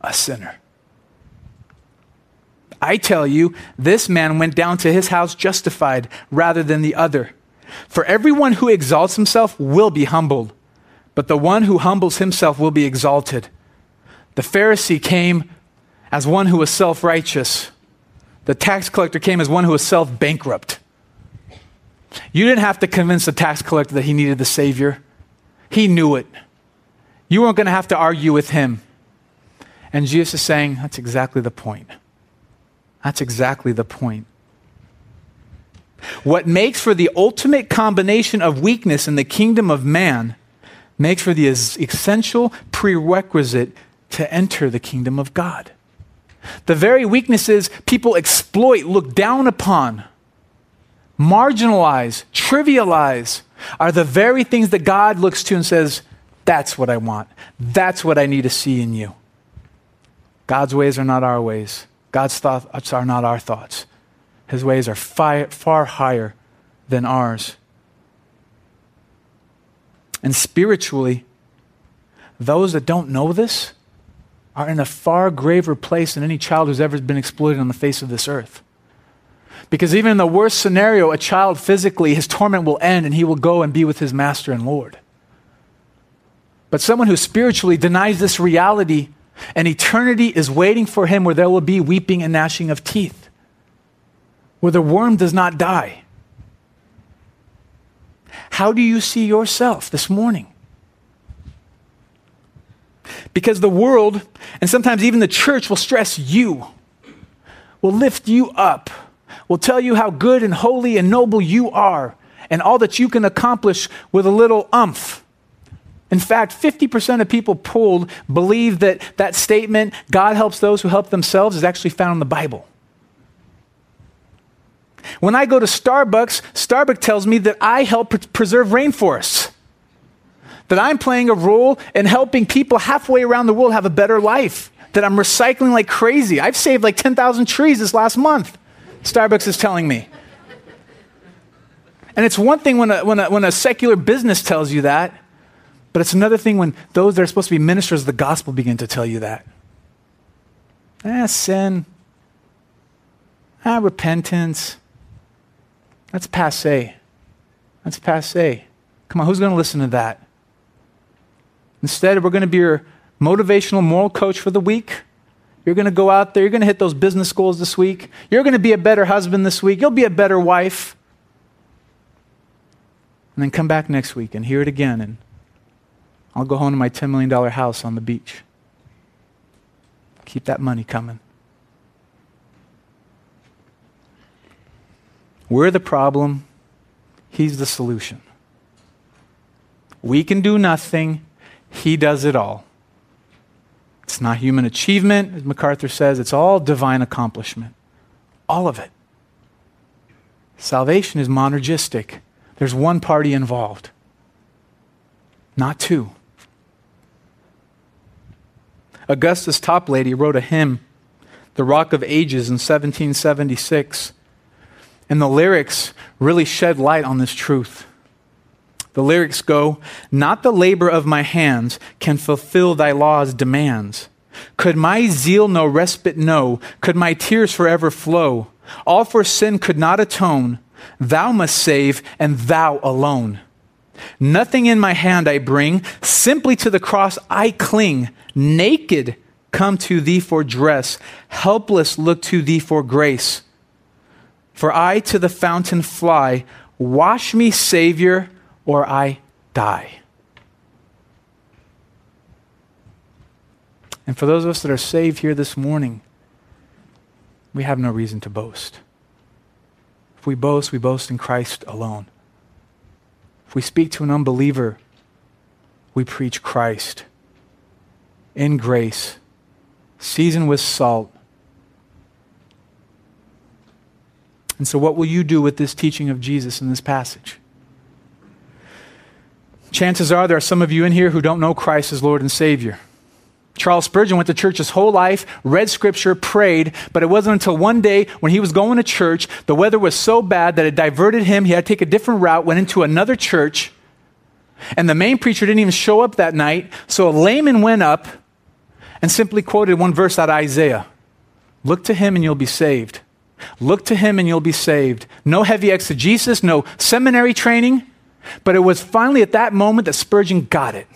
a sinner. I tell you, this man went down to his house justified rather than the other. For everyone who exalts himself will be humbled, but the one who humbles himself will be exalted. The Pharisee came as one who was self-righteous. The tax collector came as one who was self-bankrupt. You didn't have to convince the tax collector that he needed the Savior. He knew it. You weren't going to have to argue with him. And Jesus is saying, that's exactly the point. That's exactly the point. What makes for the ultimate combination of weakness in the kingdom of man makes for the essential prerequisite to enter the kingdom of God. The very weaknesses people exploit, look down upon, marginalize, trivialize, are the very things that God looks to and says, that's what I want. That's what I need to see in you. God's ways are not our ways. God's thoughts are not our thoughts. His ways are far higher than ours. And spiritually, those that don't know this are in a far graver place than any child who's ever been exploited on the face of this earth. Because even in the worst scenario, a child physically, his torment will end and he will go and be with his master and Lord. But someone who spiritually denies this reality, an eternity is waiting for him where there will be weeping and gnashing of teeth, where the worm does not die. How do you see yourself this morning? Because the world, and sometimes even the church, will stress you, will lift you up, will tell you how good and holy and noble you are and all that you can accomplish with a little umph. In fact, 50% of people polled believe that statement, God helps those who help themselves, is actually found in the Bible. When I go to Starbucks, Starbucks tells me that I help preserve rainforests, that I'm playing a role in helping people halfway around the world have a better life, that I'm recycling like crazy. I've saved like 10,000 trees this last month, Starbucks is telling me. And it's one thing when a secular business tells you that, but it's another thing when those that are supposed to be ministers of the gospel begin to tell you that. Sin. Repentance. That's passé. That's passé. Come on, who's going to listen to that? Instead, we're going to be your motivational moral coach for the week. You're going to go out there. You're going to hit those business goals this week. You're going to be a better husband this week. You'll be a better wife. And then come back next week and hear it again, and I'll go home to my $10 million house on the beach. Keep that money coming. We're the problem. He's the solution. We can do nothing. He does it all. It's not human achievement, as MacArthur says. It's all divine accomplishment. All of it. Salvation is monergistic. There's one party involved, not two. Augustus Toplady wrote a hymn, The Rock of Ages, in 1776. And the lyrics really shed light on this truth. The lyrics go, not the labor of my hands can fulfill thy law's demands. Could my zeal no respite know? Could my tears forever flow? All for sin could not atone. Thou must save, and thou alone. Nothing in my hand I bring, simply to the cross I cling. Naked come to thee for dress, helpless look to thee for grace. For I to the fountain fly, wash me, Savior, or I die. And for those of us that are saved here this morning, we have no reason to boast. If we boast, we boast in Christ alone. If we speak to an unbeliever, we preach Christ in grace, seasoned with salt. And so what will you do with this teaching of Jesus in this passage? Chances are there are some of you in here who don't know Christ as Lord and Savior. Charles Spurgeon went to church his whole life, read scripture, prayed, but it wasn't until one day when he was going to church, the weather was so bad that it diverted him. He had to take a different route, went into another church, and the main preacher didn't even show up that night, so a layman went up and simply quoted one verse out of Isaiah. Look to him and you'll be saved. Look to him and you'll be saved. No heavy exegesis, no seminary training, but it was finally at that moment that Spurgeon got it.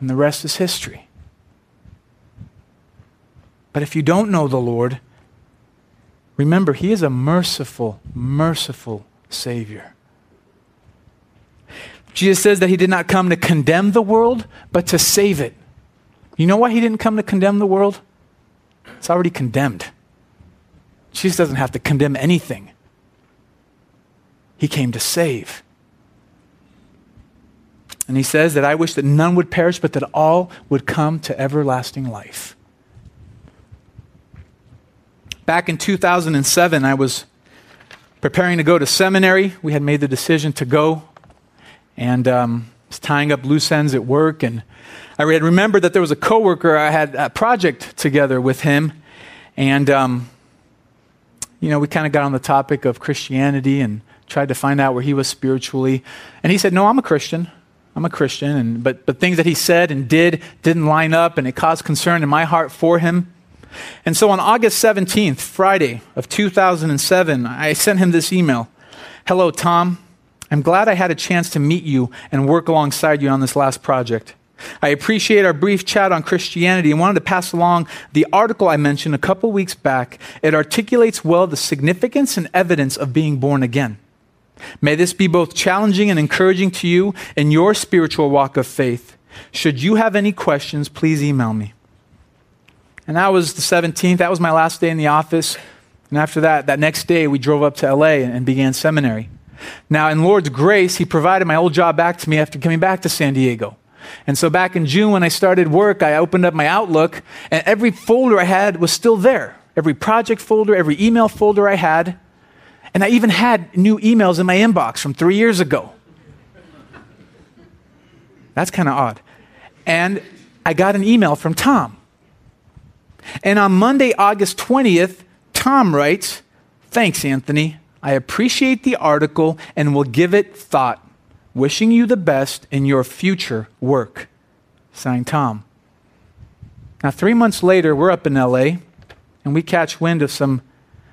And the rest is history. But if you don't know the Lord, remember, he is a merciful, merciful Savior. Jesus says that he did not come to condemn the world, but to save it. You know why he didn't come to condemn the world? It's already condemned. Jesus doesn't have to condemn anything. He came to save. And he says that I wish that none would perish, but that all would come to everlasting life. Back in 2007, I was preparing to go to seminary. We had made the decision to go, and was tying up loose ends at work. And I had remembered that there was a coworker. I had a project together with him, and we kind of got on the topic of Christianity and tried to find out where he was spiritually. And he said, "No, I'm a Christian, and but things that he said and did didn't line up, and it caused concern in my heart for him. And so on August 17th, Friday of 2007, I sent him this email. "Hello, Tom. I'm glad I had a chance to meet you and work alongside you on this last project. I appreciate our brief chat on Christianity and wanted to pass along the article I mentioned a couple weeks back. It articulates well the significance and evidence of being born again. May this be both challenging and encouraging to you in your spiritual walk of faith. Should you have any questions, please email me." And that was the 17th. That was my last day in the office. And after that next day, we drove up to LA and began seminary. Now, in Lord's grace, he provided my old job back to me after coming back to San Diego. And so back in June, when I started work, I opened up my Outlook, and every folder I had was still there. Every project folder, every email folder I had. And I even had new emails in my inbox from 3 years ago. That's kind of odd. And I got an email from Tom. And on Monday, August 20th, Tom writes, "Thanks, Anthony. I appreciate the article and will give it thought. Wishing you the best in your future work. Signed, Tom." Now, 3 months later, we're up in L.A., and we catch wind of some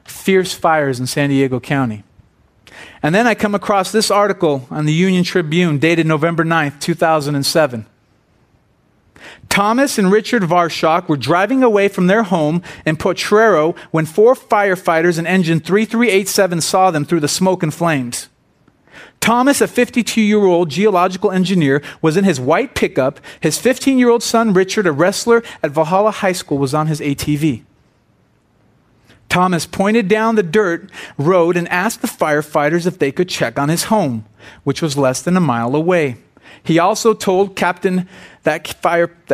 fierce fires in San Diego County. And then I come across this article on the Union Tribune dated November 9th, 2007. Thomas and Richard Varshock were driving away from their home in Potrero when four firefighters in engine 3387 saw them through the smoke and flames. Thomas, a 52-year-old geological engineer, was in his white pickup. His 15-year-old son, Richard, a wrestler at Valhalla High School, was on his ATV. Thomas pointed down the dirt road and asked the firefighters if they could check on his home, which was less than a mile away. He also told that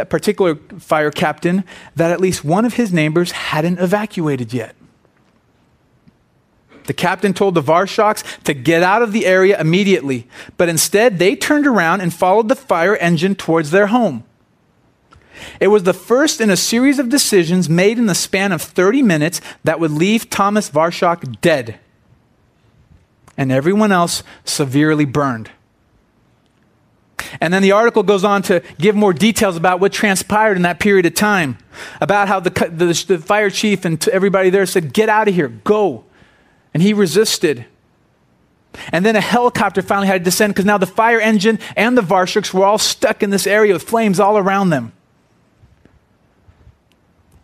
particular fire captain, that at least one of his neighbors hadn't evacuated yet. The captain told the Varshocks to get out of the area immediately, but instead they turned around and followed the fire engine towards their home. It was the first in a series of decisions made in the span of 30 minutes that would leave Thomas Varshock dead and everyone else severely burned. And then the article goes on to give more details about what transpired in that period of time, about how the fire chief and everybody there said, "Get out of here, go." And he resisted. And then a helicopter finally had to descend because now the fire engine and the Varshocks were all stuck in this area with flames all around them.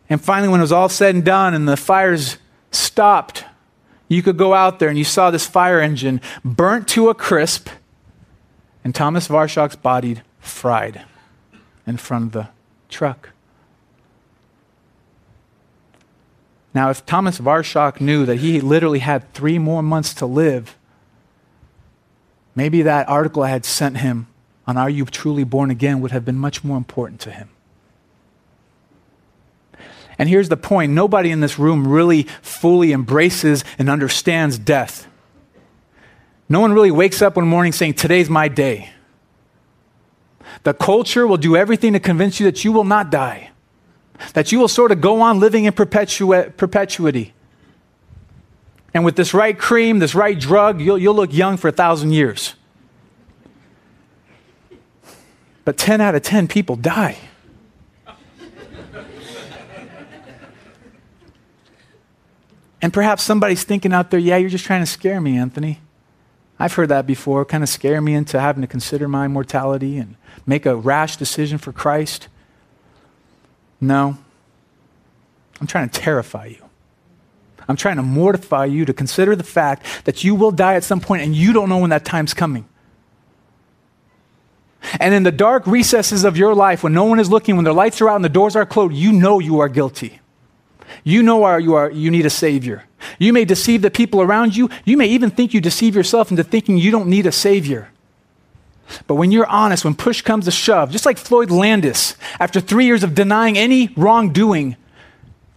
And finally, when it was all said and done and the fires stopped, you could go out there and you saw this fire engine burnt to a crisp and Thomas Varshock's body fried in front of the truck. Now, if Thomas Varshock knew that he literally had 3 more months to live, maybe that article I had sent him on Are You Truly Born Again would have been much more important to him. And here's the point. Nobody in this room really fully embraces and understands death. No one really wakes up one morning saying, today's my day. The culture will do everything to convince you that you will not die, that you will sort of go on living in perpetuity. And with this right cream, this right drug, you'll look young for 1,000 years. But 10 out of 10 people die. And perhaps somebody's thinking out there, yeah, you're just trying to scare me, Anthony. I've heard that before, kind of scare me into having to consider my mortality and make a rash decision for Christ. No, I'm trying to terrify you. I'm trying to mortify you to consider the fact that you will die at some point and you don't know when that time's coming. And in the dark recesses of your life, when no one is looking, when the lights are out and the doors are closed, you know you are guilty. You know you need a Savior. You may deceive the people around you. You may even think you deceive yourself into thinking you don't need a Savior. But when you're honest, when push comes to shove, just like Floyd Landis, after 3 years of denying any wrongdoing,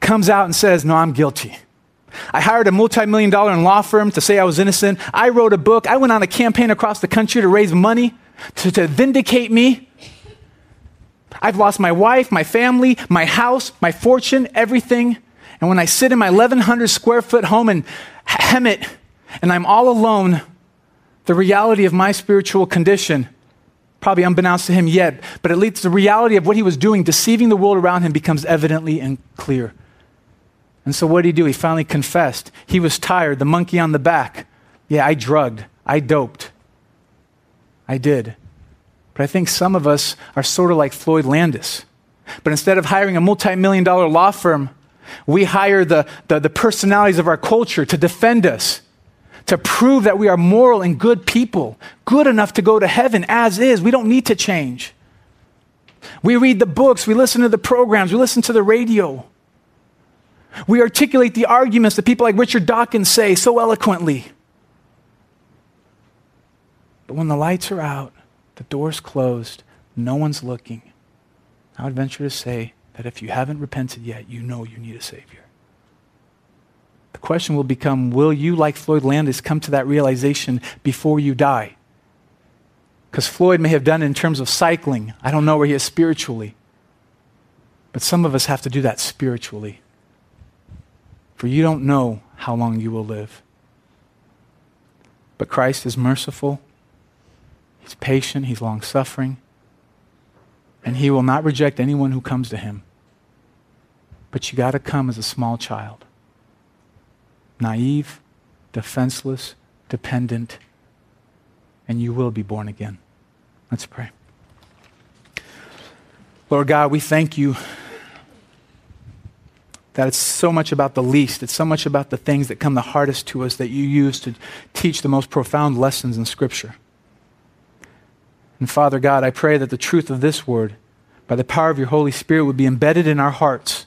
comes out and says, no, I'm guilty. I hired a multi-million-dollar law firm to say I was innocent. I wrote a book. I went on a campaign across the country to raise money to vindicate me. I've lost my wife, my family, my house, my fortune, everything. And when I sit in my 1,100 square foot home and hem it, and I'm all alone, the reality of my spiritual condition, probably unbeknownst to him yet, but at least the reality of what he was doing, deceiving the world around him, becomes evidently and clear. And so what did he do? He finally confessed. He was tired, the monkey on the back. Yeah, I drugged, I doped. I did. But I think some of us are sort of like Floyd Landis. But instead of hiring a multi-million-dollar law firm, we hire the personalities of our culture to defend us, to prove that we are moral and good people, good enough to go to heaven as is. We don't need to change. We read the books, we listen to the programs, we listen to the radio. We articulate the arguments that people like Richard Dawkins say so eloquently. But when the lights are out, the door's closed, no one's looking, I would venture to say that if you haven't repented yet, you know you need a Savior. The question will become, will you, like Floyd Landis, come to that realization before you die? Because Floyd may have done it in terms of cycling. I don't know where he is spiritually. But some of us have to do that spiritually. For you don't know how long you will live. But Christ is merciful. He's patient, he's long-suffering, and he will not reject anyone who comes to him. But you got to come as a small child, naive, defenseless, dependent, and you will be born again. Let's pray. Lord God, we thank you that it's so much about the least, it's so much about the things that come the hardest to us that you use to teach the most profound lessons in Scripture. And Father God, I pray that the truth of this word, by the power of your Holy Spirit, would be embedded in our hearts.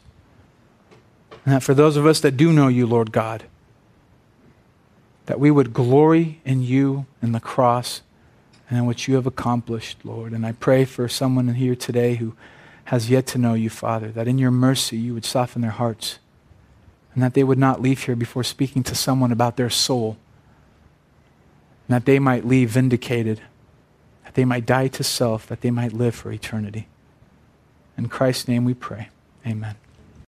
And that for those of us that do know you, Lord God, that we would glory in you and the cross and in what you have accomplished, Lord. And I pray for someone here today who has yet to know you, Father, that in your mercy you would soften their hearts and that they would not leave here before speaking to someone about their soul, and that they might leave vindicated, that they might die to self, that they might live for eternity. In Christ's name we pray. Amen.